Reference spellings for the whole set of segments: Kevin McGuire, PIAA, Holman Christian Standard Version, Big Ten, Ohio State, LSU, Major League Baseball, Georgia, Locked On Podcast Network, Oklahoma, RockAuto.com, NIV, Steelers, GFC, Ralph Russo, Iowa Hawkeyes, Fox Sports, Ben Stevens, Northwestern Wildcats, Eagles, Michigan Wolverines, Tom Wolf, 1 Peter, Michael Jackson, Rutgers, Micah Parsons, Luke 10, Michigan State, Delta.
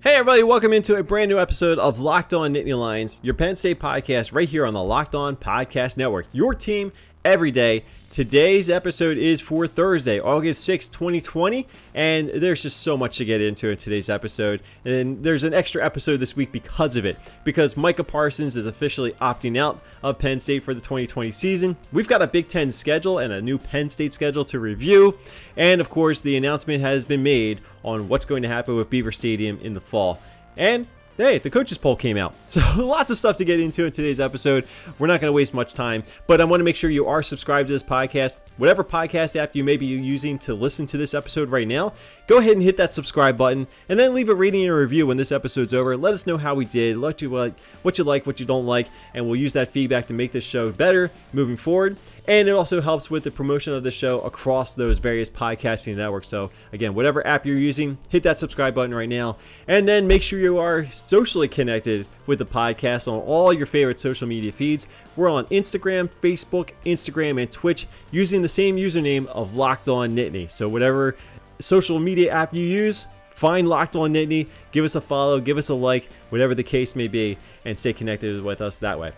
Hey everybody, welcome into a brand new episode of Locked On Nittany Lions, your Penn State podcast right here on the Locked On Podcast Network, your team every day. Today's episode is for Thursday, August 6, 2020, and there's just so much to get into in today's episode, and there's an extra episode this week because of it, because Micah Parsons is officially opting out of Penn State for the 2020 season. We've got a Big Ten schedule and a new Penn State schedule to review, and of course, the announcement has been made on what's going to happen with Beaver Stadium in the fall, and hey, the coaches poll came out. So lots of stuff to get into in today's episode. We're not going to waste much time, but I want to make sure you are subscribed to this podcast. Whatever podcast app you may be using to listen to this episode right now, go ahead and hit that subscribe button and then leave a rating and a review when this episode's over. Let us know how we did, let you like, what you like, what you don't like, and we'll use that feedback to make this show better moving forward. And it also helps with the promotion of the show across those various podcasting networks. So again, whatever app you're using, hit that subscribe button right now. And then make sure you are socially connected with the podcast on all your favorite social media feeds. We're on Instagram, Facebook, Instagram, and Twitch using the same username of Locked On Nittany. So whatever social media app you use, find Locked On Nittany, give us a follow, give us a like, whatever the case may be, and stay connected with us that way.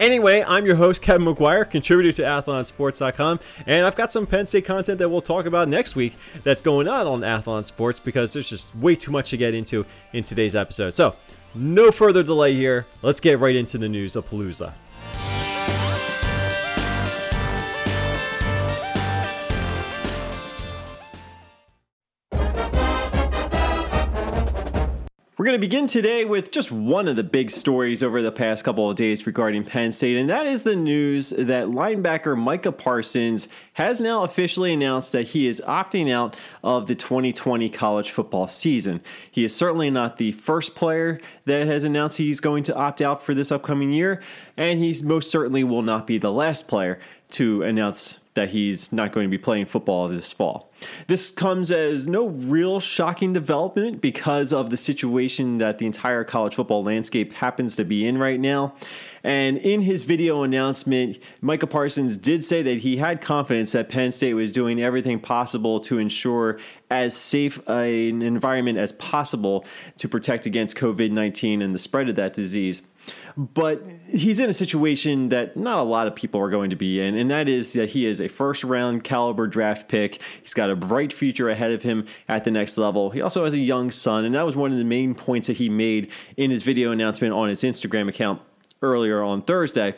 Anyway, I'm your host, Kevin McGuire, contributor to AthlonSports.com, and I've got some Penn State content that we'll talk about next week that's going on Athlon Sports, because there's just way too much to get into in today's episode. So, no further delay here. Let's get right into the news of Palooza. We're going to begin today with just one of the big stories over the past couple of days regarding Penn State, and that is the news that linebacker Micah Parsons has now officially announced that he is opting out of the 2020 college football season. He is certainly not the first player that has announced he's going to opt out for this upcoming year, and he most certainly will not be the last player to announce that he's not going to be playing football this fall. This comes as no real shocking development because of the situation that the entire college football landscape happens to be in right now. And in his video announcement, Micah Parsons did say that he had confidence that Penn State was doing everything possible to ensure as safe an environment as possible to protect against COVID-19 and the spread of that disease. But he's in a situation that not a lot of people are going to be in, and that is that he is a first-round caliber draft pick. He's got a bright future ahead of him at the next level. He also has a young son, and that was one of the main points that he made in his video announcement on his Instagram account earlier on Thursday.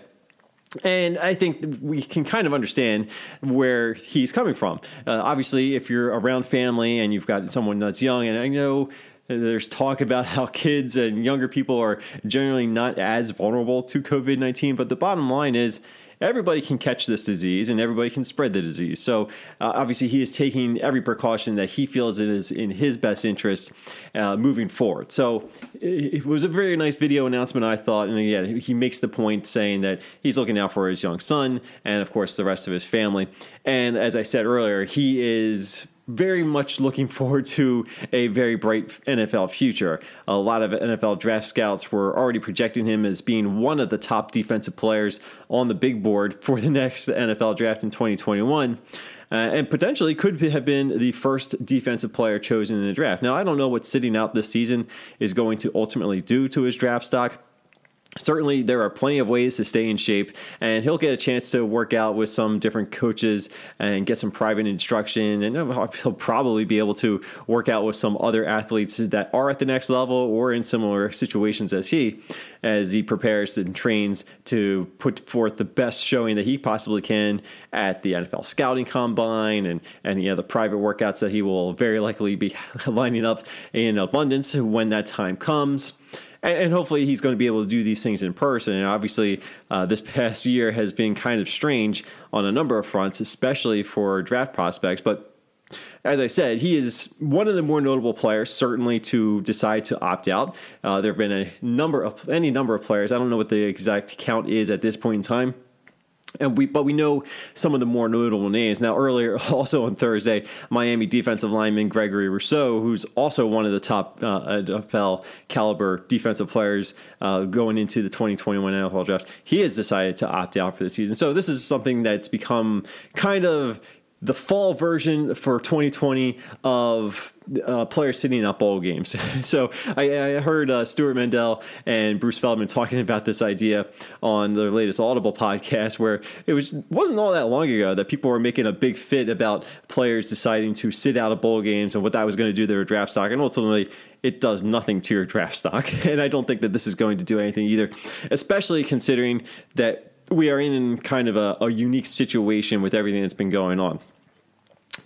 And I think we can kind of understand where he's coming from. Obviously, if you're around family and you've got someone that's young, and I know there's talk about how kids and younger people are generally not as vulnerable to COVID-19, but the bottom line is everybody can catch this disease and everybody can spread the disease. So obviously he is taking every precaution that he feels it is in his best interest moving forward. So it was a very nice video announcement, I thought. And again, he makes the point saying that he's looking out for his young son and, of course, the rest of his family. And as I said earlier, he is very much looking forward to a very bright NFL future. A lot of NFL draft scouts were already projecting him as being one of the top defensive players on the big board for the next NFL draft in 2021. And potentially could have been the first defensive player chosen in the draft. Now, I don't know what sitting out this season is going to ultimately do to his draft stock. Certainly, there are plenty of ways to stay in shape, and he'll get a chance to work out with some different coaches and get some private instruction, and he'll probably be able to work out with some other athletes that are at the next level or in similar situations as he prepares and trains to put forth the best showing that he possibly can at the NFL Scouting Combine and the private workouts that he will very likely be lining up in abundance when that time comes. And hopefully he's going to be able to do these things in person. And obviously this past year has been kind of strange on a number of fronts, especially for draft prospects. But as I said, he is one of the more notable players, certainly, to decide to opt out. There have been any number of players. I don't know what the exact count is at this point in time. But we know some of the more notable names. Now, earlier, also on Thursday, Miami defensive lineman Gregory Rousseau, who's also one of the top NFL caliber defensive players going into the 2021 NFL draft, he has decided to opt out for the season. So this is something that's become kind of the fall version for 2020 of players sitting out bowl games. So I heard Stuart Mandel and Bruce Feldman talking about this idea on their latest Audible podcast, where it wasn't all that long ago that people were making a big fit about players deciding to sit out of bowl games and what that was going to do to their draft stock. And ultimately, it does nothing to your draft stock. And I don't think that this is going to do anything either, especially considering that we are in kind of a unique situation with everything that's been going on.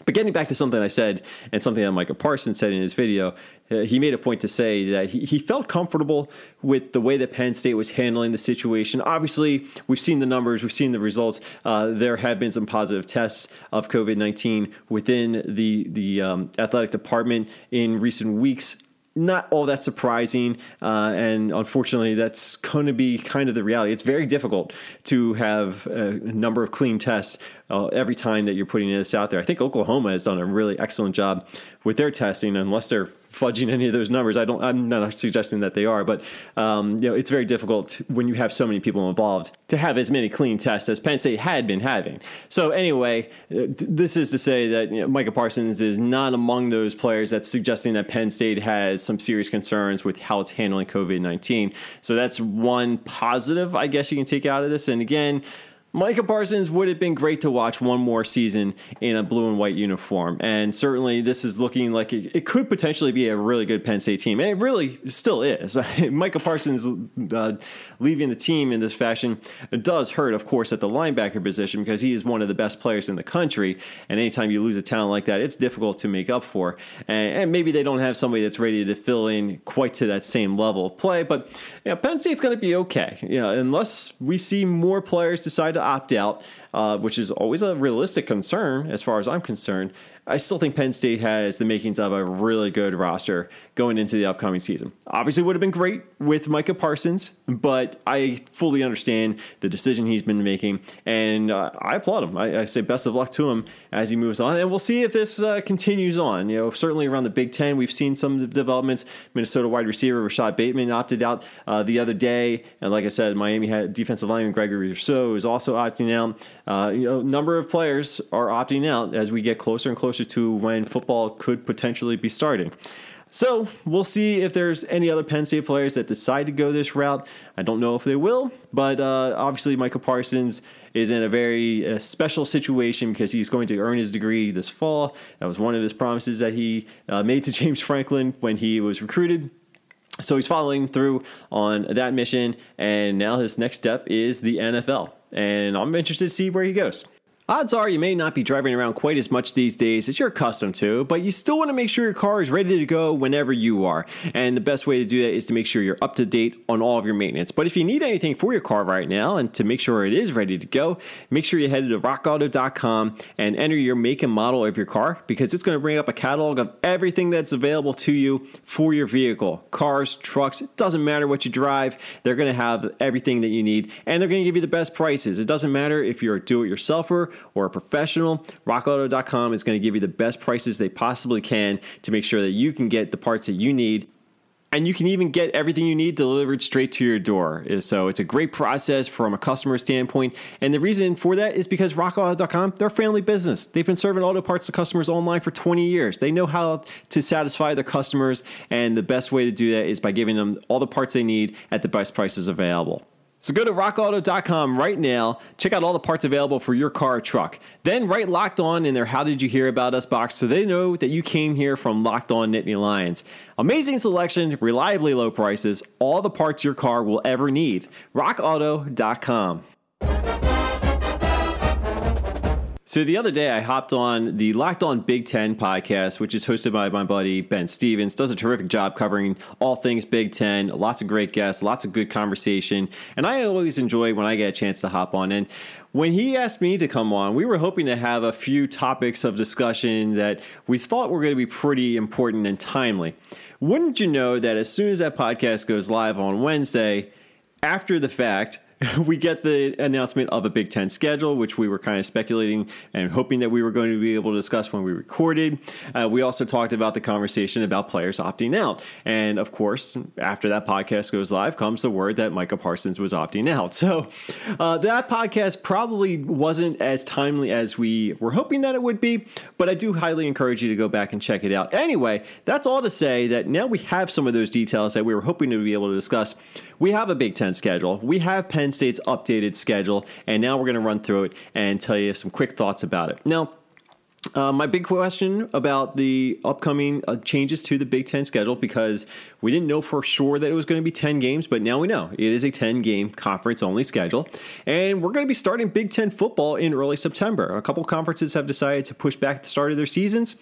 But getting back to something I said and something that Micah Parsons said in his video, he made a point to say that he felt comfortable with the way that Penn State was handling the situation. Obviously, we've seen the numbers. We've seen the results. There have been some positive tests of COVID-19 within the athletic department in recent weeks. Not all that surprising, and unfortunately, that's going to be kind of the reality. It's very difficult to have a number of clean tests every time that you're putting this out there. I think Oklahoma has done a really excellent job with their testing, unless they're fudging any of those numbers. I'm not suggesting that they are, but it's very difficult when you have so many people involved to have as many clean tests as Penn State had been having. So anyway, this is to say that Micah Parsons is not among those players that's suggesting that Penn State has some serious concerns with how it's handling COVID-19. So that's one positive, I guess, you can take out of this. And again, Micah Parsons would have been great to watch one more season in a blue and white uniform. And certainly this is looking like it could potentially be a really good Penn State team. And it really still is. Micah Parsons leaving the team in this fashion does hurt, of course, at the linebacker position, because he is one of the best players in the country. And anytime you lose a talent like that, it's difficult to make up for. And maybe they don't have somebody that's ready to fill in quite to that same level of play. But Penn State's going to be okay, unless we see more players decide to opt out, which is always a realistic concern as far as I'm concerned. I still think Penn State has the makings of a really good roster going into the upcoming season. Obviously, it would have been great with Micah Parsons, but I fully understand the decision he's been making, and I applaud him. I say best of luck to him as he moves on, and we'll see if this continues on. Certainly around the Big Ten, we've seen some developments. Minnesota wide receiver Rashad Bateman opted out the other day, and like I said, Miami had defensive lineman Gregory Rousseau is also opting out. Number of players are opting out as we get closer and closer to when football could potentially be starting. So we'll see if there's any other Penn State players that decide to go this route. I don't know if they will, but obviously Micah Parsons is in a very special situation because he's going to earn his degree this fall. That was one of his promises that he made to James Franklin when he was recruited. So he's following through on that mission, and now his next step is the NFL. And I'm interested to see where he goes. Odds are you may not be driving around quite as much these days as you're accustomed to, but you still want to make sure your car is ready to go whenever you are. And the best way to do that is to make sure you're up to date on all of your maintenance. But if you need anything for your car right now and to make sure it is ready to go, make sure you head to RockAuto.com and enter your make and model of your car, because it's going to bring up a catalog of everything that's available to you for your vehicle. Cars, trucks, it doesn't matter what you drive. They're going to have everything that you need, and they're going to give you the best prices. It doesn't matter if you're a do-it-yourselfer or a professional. RockAuto.com is going to give you the best prices they possibly can to make sure that you can get the parts that you need. And you can even get everything you need delivered straight to your door. So it's a great process from a customer standpoint. And the reason for that is because RockAuto.com, they're a family business. They've been serving auto parts to customers online for 20 years. They know how to satisfy their customers. And the best way to do that is by giving them all the parts they need at the best prices available. So go to rockauto.com right now, check out all the parts available for your car or truck. Then write Locked On in their How Did You Hear About Us box so they know that you came here from Locked On Nittany Lions. Amazing selection, reliably low prices, all the parts your car will ever need. rockauto.com. So the other day I hopped on the Locked On Big Ten podcast, which is hosted by my buddy Ben Stevens. Does a terrific job covering all things Big Ten. Lots of great guests, lots of good conversation. And I always enjoy when I get a chance to hop on. And when he asked me to come on, we were hoping to have a few topics of discussion that we thought were going to be pretty important and timely. Wouldn't you know that as soon as that podcast goes live on Wednesday, after the fact, we get the announcement of a Big Ten schedule, which we were kind of speculating and hoping that we were going to be able to discuss when we recorded. We also talked about the conversation about players opting out. And of course, after that podcast goes live comes the word that Micah Parsons was opting out. So that podcast probably wasn't as timely as we were hoping that it would be, but I do highly encourage you to go back and check it out. Anyway, that's all to say that now we have some of those details that we were hoping to be able to discuss. We have a Big Ten schedule. We have Penn State's updated schedule, and now we're going to run through it and tell you some quick thoughts about it. Now, my big question about the upcoming changes to the Big Ten schedule, because we didn't know for sure that it was going to be 10 games, but now we know it is a 10-game conference-only schedule, and we're going to be starting Big Ten football in early September. A couple conferences have decided to push back the start of their seasons.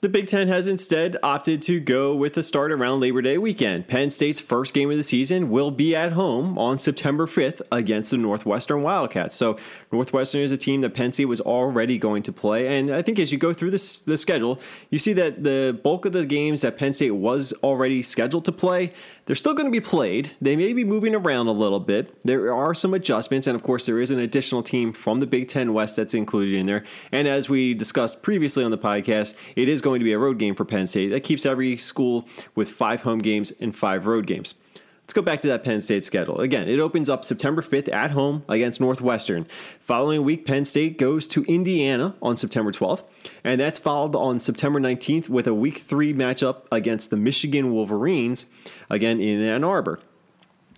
The Big Ten has instead opted to go with a start around Labor Day weekend. Penn State's first game of the season will be at home on September 5th against the Northwestern Wildcats. So Northwestern is a team that Penn State was already going to play. And I think as you go through this, the schedule, you see that the bulk of the games that Penn State was already scheduled to play, they're still going to be played. They may be moving around a little bit. There are some adjustments. And of course, there is an additional team from the Big Ten West that's included in there. And as we discussed previously on the podcast, it is going to be a road game for Penn State. That keeps every school with 5 home games and 5 road games. Let's go back to that Penn State schedule. Again, it opens up September 5th at home against Northwestern. Following week, Penn State goes to Indiana on September 12th, and that's followed on September 19th with a week 3 matchup against the Michigan Wolverines, again in Ann Arbor.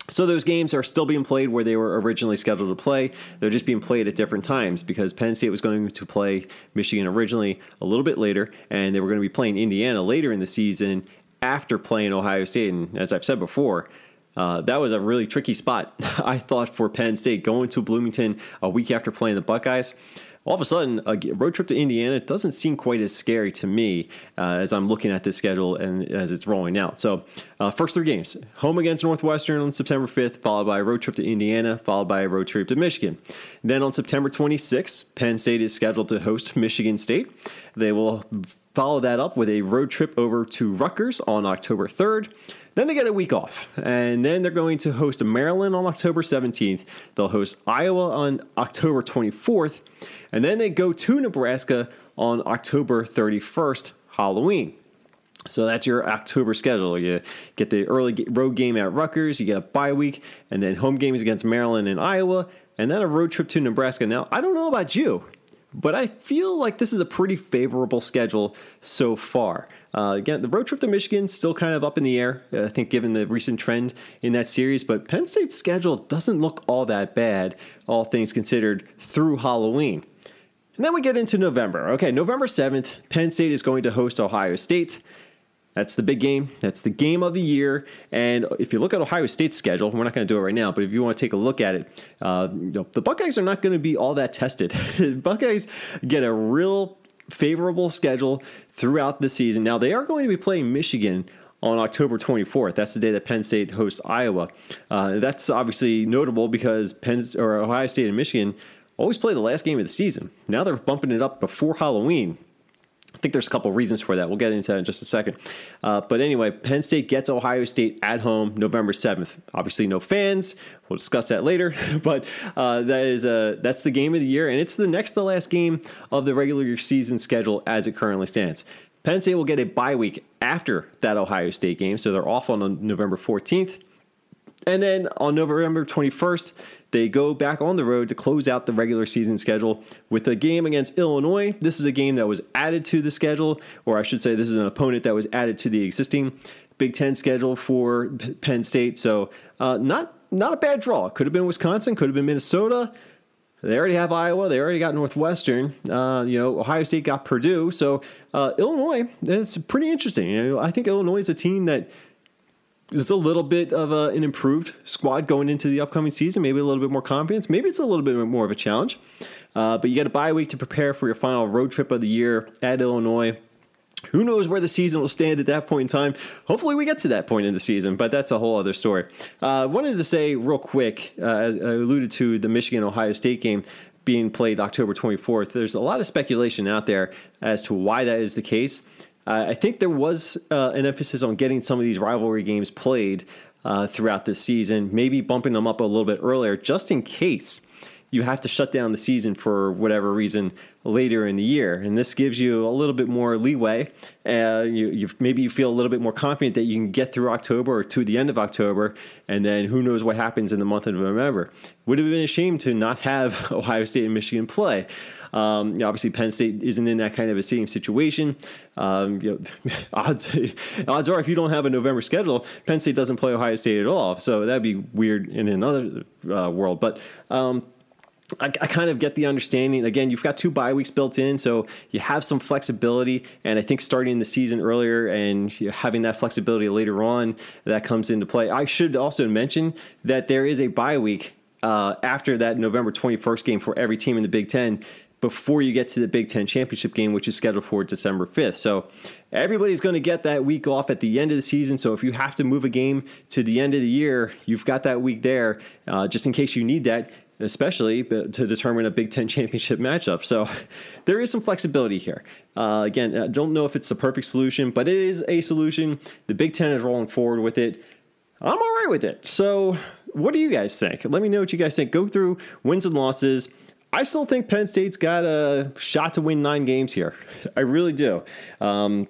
So those games are still being played where they were originally scheduled to play. They're just being played at different times because Penn State was going to play Michigan originally a little bit later, and they were going to be playing Indiana later in the season after playing Ohio State. And as I've said before, that was a really tricky spot, I thought, for Penn State going to Bloomington a week after playing the Buckeyes. All of a sudden, a road trip to Indiana doesn't seem quite as scary to me as I'm looking at this schedule and as it's rolling out. So first 3 games, home against Northwestern on September 5th, followed by a road trip to Indiana, followed by a road trip to Michigan. Then on September 26th, Penn State is scheduled to host Michigan State. They will follow that up with a road trip over to Rutgers on October 3rd. Then they get a week off, and then they're going to host Maryland on October 17th. They'll host Iowa on October 24th, and then they go to Nebraska on October 31st, Halloween. So that's your October schedule. You get the early road game at Rutgers, you get a bye week, and then home games against Maryland and Iowa, and then a road trip to Nebraska. Now, I don't know about you, but I feel like this is a pretty favorable schedule so far. Again, the road trip to Michigan is still kind of up in the air, I think, given the recent trend in that series. But Penn State's schedule doesn't look all that bad, all things considered, through Halloween. And then we get into November. Okay, November 7th, Penn State is going to host Ohio State. That's the big game. That's the game of the year. And if you look at Ohio State's schedule, we're not going to do it right now, but if you want to take a look at it, the Buckeyes are not going to be all that tested. The Buckeyes get a real favorable schedule throughout the season. Now, they are going to be playing Michigan on October 24th. That's the day that Penn State hosts Iowa. That's obviously notable because Ohio State and Michigan always play the last game of the season. Now they're bumping it up before Halloween. I think there's a couple reasons for that. We'll get into that in just a second. But anyway, Penn State gets Ohio State at home November 7th. Obviously, no fans. We'll discuss that later. But that's the game of the year, and it's the next to last game of the regular season schedule as it currently stands. Penn State will get a bye week after that Ohio State game, so they're off on November 14th. And then on November 21st, they go back on the road to close out the regular season schedule with a game against Illinois. This is a game that was added to the schedule, or I should say this is an opponent that was added to the existing Big Ten schedule for Penn State. So not a bad draw. Could have been Wisconsin, could have been Minnesota. They already have Iowa. They already got Northwestern. Ohio State got Purdue. So Illinois is pretty interesting. I think Illinois is a team that it's a little bit of an improved squad going into the upcoming season, maybe a little bit more confidence. Maybe it's a little bit more of a challenge. But you got a bye week to prepare for your final road trip of the year at Illinois. Who knows where the season will stand at that point in time? Hopefully we get to that point in the season, but that's a whole other story. I wanted to say real quick, as I alluded to the Michigan-Ohio State game being played October 24th, there's a lot of speculation out there as to why that is the case. I think there was an emphasis on getting some of these rivalry games played throughout this season, maybe bumping them up a little bit earlier just in case you have to shut down the season for whatever reason later in the year. And this gives you a little bit more leeway. Maybe you feel a little bit more confident that you can get through October or to the end of October, and then who knows what happens in the month of November. Would have been a shame to not have Ohio State and Michigan play. Obviously, Penn State isn't in that kind of a same situation. Odds are, if you don't have a November schedule, Penn State doesn't play Ohio State at all. So that'd be weird in another world. But I kind of get the understanding. Again, you've got two bye weeks built in, so you have some flexibility. And I think starting the season earlier and having that flexibility later on, that comes into play. I should also mention that there is a bye week after that November 21st game for every team in the Big Ten before you get to the Big Ten championship game, which is scheduled for December 5th. So everybody's going to get that week off at the end of the season. So if you have to move a game to the end of the year, you've got that week there just in case you need that, especially to determine a Big Ten championship matchup. So there is some flexibility here. Again, I don't know if it's the perfect solution, but it is a solution. The Big Ten is rolling forward with it. I'm all right with it. So what do you guys think? Let me know what you guys think. Go through wins and losses. I still think Penn State's got a shot to win 9 games here. I really do. 8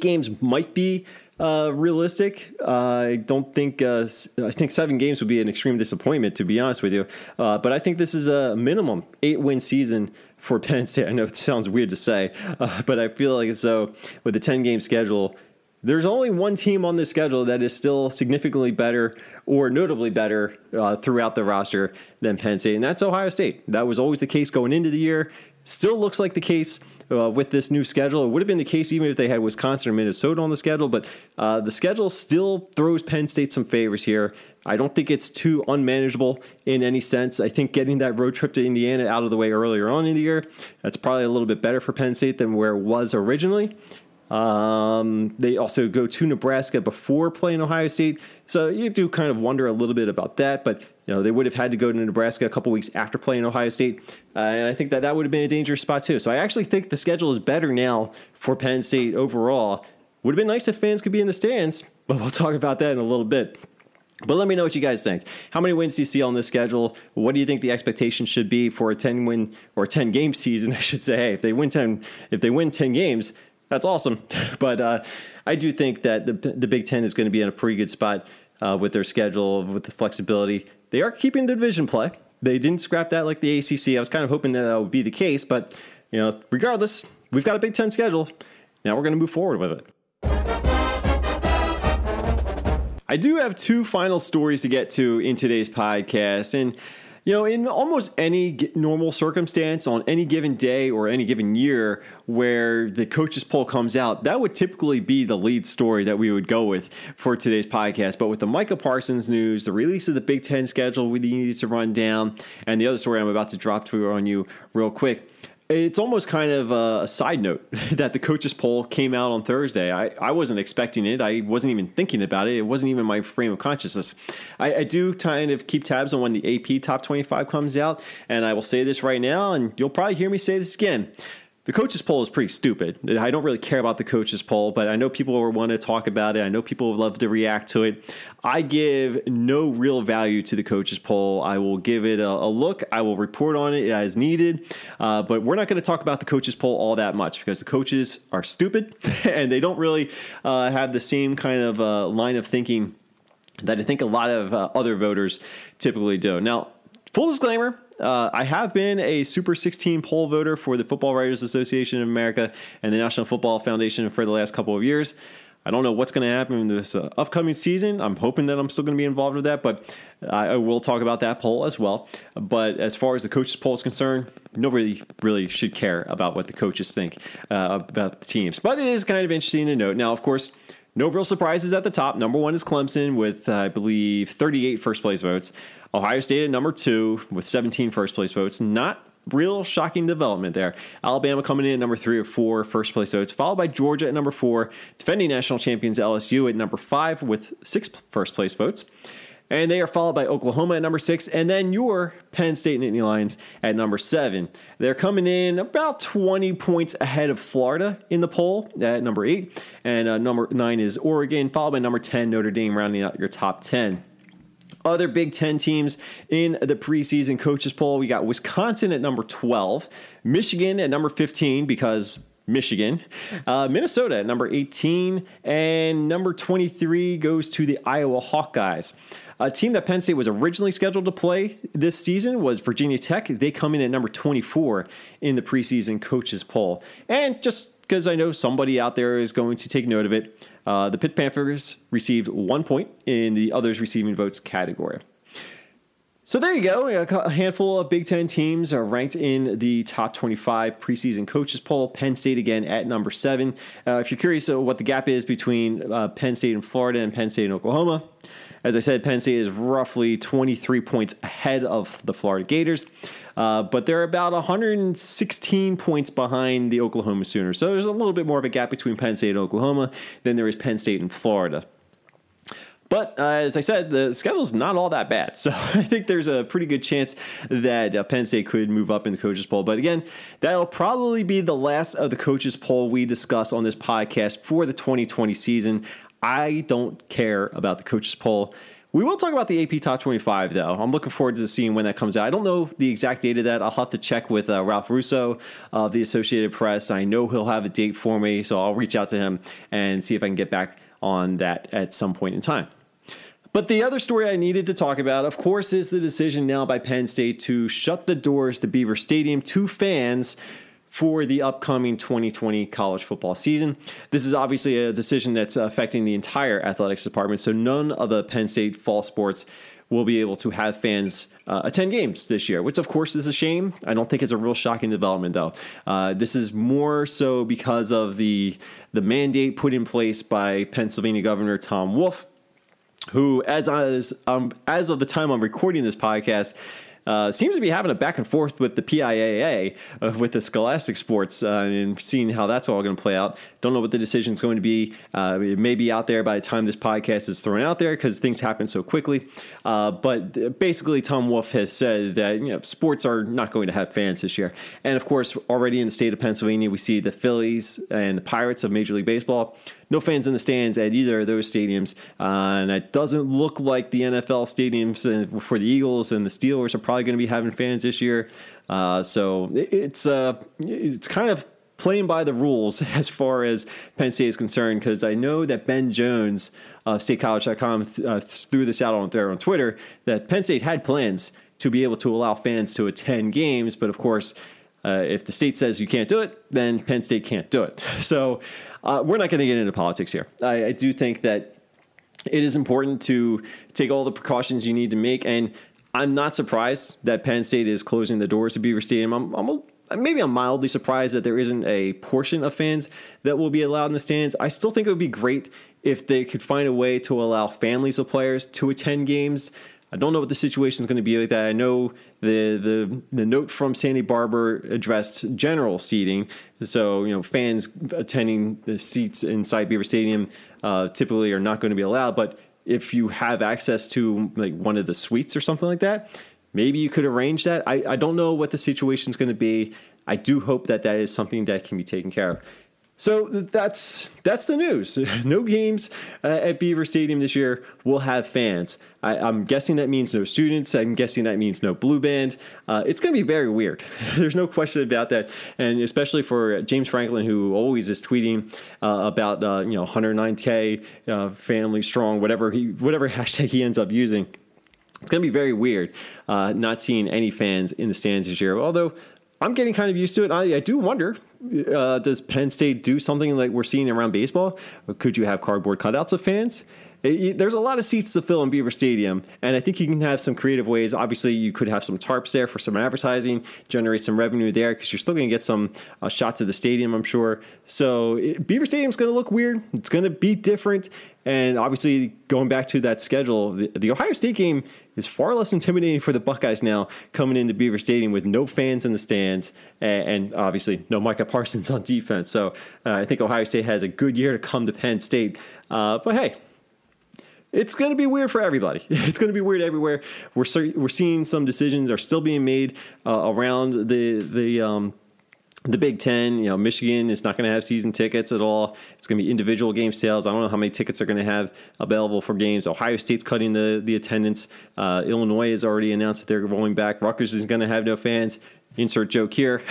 games might be realistic. I think 7 games would be an extreme disappointment, to be honest with you. But I think this is a minimum 8-win season for Penn State. I know it sounds weird to say, but I feel like so with the 10-game schedule, there's only one team on this schedule that is still significantly better or notably better throughout the roster than Penn State, and that's Ohio State. That was always the case going into the year. Still looks like the case with this new schedule. It would have been the case even if they had Wisconsin or Minnesota on the schedule, but the schedule still throws Penn State some favors here. I don't think it's too unmanageable in any sense. I think getting that road trip to Indiana out of the way earlier on in the year, that's probably a little bit better for Penn State than where it was originally. They also go to Nebraska before playing Ohio State. So you do kind of wonder a little bit about that, but they would have had to go to Nebraska a couple weeks after playing Ohio State. And I think that would have been a dangerous spot too. So I actually think the schedule is better now for Penn State overall. Would have been nice if fans could be in the stands, but we'll talk about that in a little bit. But let me know what you guys think. How many wins do you see on this schedule? What do you think the expectation should be for a 10-win or 10-game season? I should say, hey, if they win 10 games, that's awesome. But I do think that the Big Ten is going to be in a pretty good spot with their schedule, with the flexibility. They are keeping the division play. They didn't scrap that like the ACC. I was kind of hoping that would be the case. But, regardless, we've got a Big Ten schedule. Now we're going to move forward with it. I do have 2 final stories to get to in today's podcast. And, in almost any normal circumstance on any given day or any given year where the coaches poll comes out, that would typically be the lead story that we would go with for today's podcast. But with the Micah Parsons news, the release of the Big Ten schedule we needed to run down, and the other story I'm about to drop to on you real quick, it's almost kind of a side note that the coaches poll came out on Thursday. I wasn't expecting it. I wasn't even thinking about it. It wasn't even my frame of consciousness. I do kind of keep tabs on when the AP Top 25 comes out, and I will say this right now, and you'll probably hear me say this again. The coaches poll is pretty stupid. I don't really care about the coaches poll, but I know people want to talk about it. I know people love to react to it. I give no real value to the coaches poll. I will give it a look. I will report on it as needed. But we're not going to talk about the coaches poll all that much because the coaches are stupid and they don't really have the same kind of line of thinking that I think a lot of other voters typically do. Now, full disclaimer, I have been a Super 16 poll voter for the Football Writers Association of America and the National Football Foundation for the last couple of years. I don't know what's going to happen in this upcoming season. I'm hoping that I'm still going to be involved with that, but I will talk about that poll as well. But as far as the coaches poll is concerned, nobody really should care about what the coaches think about the teams. But it is kind of interesting to note. Now, of course, no real surprises at the top. Number 1 is Clemson with, I believe, 38 first-place votes. Ohio State at number 2 with 17 first-place votes. Not real shocking development there. Alabama coming in at number 3 or 4 first-place votes, followed by Georgia at number 4. Defending national champions LSU at number 5 with 6 first-place votes. And they are followed by Oklahoma at number 6, and then your Penn State Nittany Lions at number 7. They're coming in about 20 points ahead of Florida in the poll at number 8, and number 9 is Oregon, followed by number 10, Notre Dame, rounding out your top 10. Other Big Ten teams in the preseason coaches poll, we got Wisconsin at number 12, Michigan at number 15 because Michigan, Minnesota at number 18, and number 23 goes to the Iowa Hawkeyes. A team that Penn State was originally scheduled to play this season was Virginia Tech. They come in at number 24 in the preseason coaches poll. And just because I know somebody out there is going to take note of it, the Pitt Panthers received 1 point in the others receiving votes category. So there you go. A handful of Big Ten teams are ranked in the top 25 preseason coaches poll. Penn State again at number 7. If you're curious what the gap is between Penn State and Florida and Penn State and Oklahoma, as I said, Penn State is roughly 23 points ahead of the Florida Gators, but they're about 116 points behind the Oklahoma Sooners. So there's a little bit more of a gap between Penn State and Oklahoma than there is Penn State and Florida. But as I said, the schedule's not all that bad. So I think there's a pretty good chance that Penn State could move up in the coaches poll. But again, that'll probably be the last of the coaches poll we discuss on this podcast for the 2020 season. I don't care about the coaches poll. We will talk about the AP Top 25, though. I'm looking forward to seeing when that comes out. I don't know the exact date of that. I'll have to check with Ralph Russo of the Associated Press. I know he'll have a date for me, so I'll reach out to him and see if I can get back on that at some point in time. But the other story I needed to talk about, of course, is the decision now by Penn State to shut the doors to Beaver Stadium to fans for the upcoming 2020 college football season. This is obviously a decision that's affecting the entire athletics department, so none of the Penn State fall sports will be able to have fans attend games this year, which of course is a shame. I don't think it's a real shocking development, though. This is more so because of the mandate put in place by Pennsylvania Governor Tom Wolf, who, as of the time I'm recording this podcast, seems to be having a back and forth with the PIAA, with the scholastic sports, and seeing how that's all going to play out. Don't know what the decision's going to be. It may be out there by the time this podcast is thrown out there because things happen so quickly. But basically, Tom Wolf has said that sports are not going to have fans this year. And of course, already in the state of Pennsylvania, we see the Phillies and the Pirates of Major League Baseball. No fans in the stands at either of those stadiums, and it doesn't look like the NFL stadiums for the Eagles and the Steelers are probably going to be having fans this year. So it's kind of playing by the rules as far as Penn State is concerned, because I know that Ben Jones of StateCollege.com threw this out on there on Twitter, that Penn State had plans to be able to allow fans to attend games, but of course, if the state says you can't do it, then Penn State can't do it. So we're not going to get into politics here. I do think that it is important to take all the precautions you need to make, and I'm not surprised that Penn State is closing the doors to Beaver Stadium. I'm mildly surprised that there isn't a portion of fans that will be allowed in the stands. I still think it would be great if they could find a way to allow families of players to attend games. I don't know what the situation is going to be like that. I know the note from Sandy Barber addressed general seating. So, fans attending the seats inside Beaver Stadium typically are not going to be allowed. But if you have access to like one of the suites or something like that, maybe you could arrange that. I don't know what the situation is going to be. I do hope that is something that can be taken care of. So that's the news. No games at Beaver Stadium this year will have fans. I'm guessing that means no students. I'm guessing that means no blue band. It's going to be very weird. There's no question about that. And especially for James Franklin, who always is tweeting about 109K family strong, whatever hashtag he ends up using. It's going to be very weird not seeing any fans in the stands this year. Although I'm getting kind of used to it. I do wonder, does Penn State do something like we're seeing around baseball? Or could you have cardboard cutouts of fans? There's a lot of seats to fill in Beaver Stadium, and I think you can have some creative ways. Obviously, you could have some tarps there for some advertising, generate some revenue there, because you're still going to get some shots of the stadium, I'm sure. So Beaver Stadium's going to look weird. It's going to be different. And obviously, going back to that schedule, the Ohio State game is far less intimidating for the Buckeyes now, coming into Beaver Stadium with no fans in the stands and obviously no Micah Parsons on defense. So I think Ohio State has a good year to come to Penn State. But hey, it's going to be weird for everybody. It's going to be weird everywhere. We're seeing some decisions are still being made around the Big Ten. You know, Michigan is not going to have season tickets at all. It's going to be individual game sales. I don't know how many tickets they're going to have available for games. Ohio State's cutting the attendance. Illinois has already announced that they're rolling back. Rutgers is going to have no fans. Insert joke here.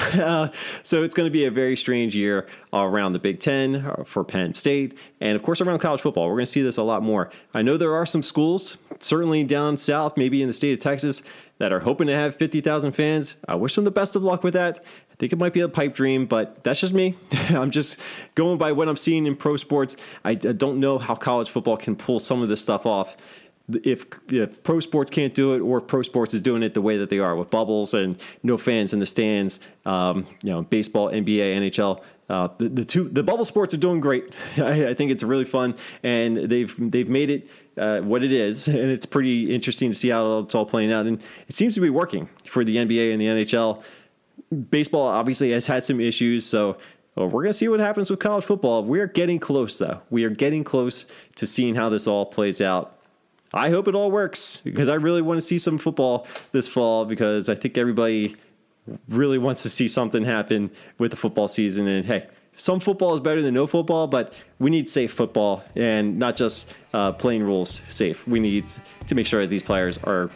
So it's going to be a very strange year around the Big Ten for Penn State and, of course, around college football. We're going to see this a lot more. I know there are some schools, certainly down south, maybe in the state of Texas, that are hoping to have 50,000 fans. I wish them the best of luck with that. I think it might be a pipe dream, but that's just me. I'm just going by what I'm seeing in pro sports. I don't know how college football can pull some of this stuff off. If pro sports can't do it, or if pro sports is doing it the way that they are with bubbles and no fans in the stands, baseball, NBA, NHL, the bubble sports are doing great. I think it's really fun, and they've made it what it is, and it's pretty interesting to see how it's all playing out, and it seems to be working for the NBA and the NHL. Baseball obviously has had some issues, so. Well, we're going to see what happens with college football. We're getting close, though. We are getting close to seeing how this all plays out. I hope it all works because I really want to see some football this fall because I think everybody really wants to see something happen with the football season. And, hey, some football is better than no football, but we need safe football and not just playing rules safe. We need to make sure that these players are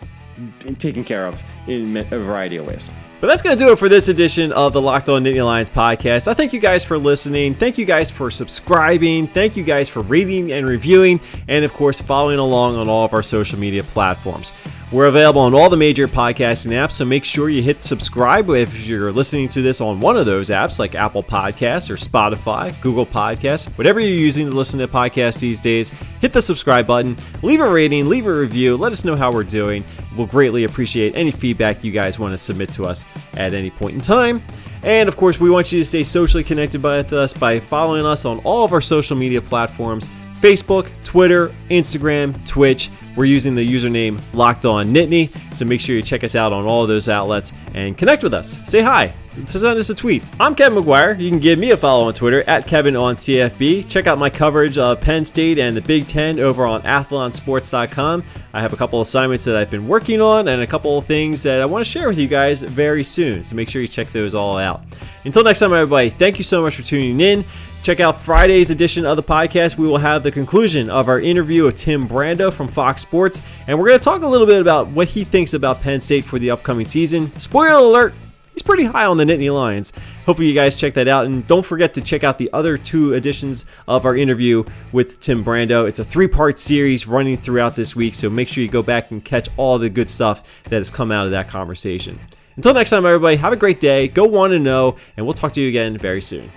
taken care of in a variety of ways. But that's going to do it for this edition of the Locked On Nittany Lions podcast. I thank you guys for listening. Thank you guys for subscribing. Thank you guys for reading and reviewing. And, of course, following along on all of our social media platforms. We're available on all the major podcasting apps, so make sure you hit subscribe if you're listening to this on one of those apps like Apple Podcasts or Spotify, Google Podcasts, whatever you're using to listen to podcasts these days. Hit the subscribe button, leave a rating, leave a review, let us know how we're doing. We'll greatly appreciate any feedback you guys want to submit to us at any point in time. And of course, we want you to stay socially connected with us by following us on all of our social media platforms. Facebook, Twitter, Instagram, Twitch. We're using the username Locked On Nittany, so make sure you check us out on all of those outlets and connect with us. Say hi. Send us a tweet. I'm Kevin McGuire. You can give me a follow on Twitter at KevinOnCFB. Check out my coverage of Penn State and the Big Ten over on AthlonSports.com. I have a couple assignments that I've been working on and a couple of things that I want to share with you guys very soon, so make sure you check those all out. Until next time, everybody, thank you so much for tuning in. Check out Friday's edition of the podcast. We will have the conclusion of our interview with Tim Brando from Fox Sports, and we're going to talk a little bit about what he thinks about Penn State for the upcoming season. Spoiler alert, he's pretty high on the Nittany Lions. Hopefully you guys check that out, and don't forget to check out the other two editions of our interview with Tim Brando. It's a three-part series running throughout this week, so make sure you go back and catch all the good stuff that has come out of that conversation. Until next time, everybody, have a great day. Go 1-0, and we'll talk to you again very soon.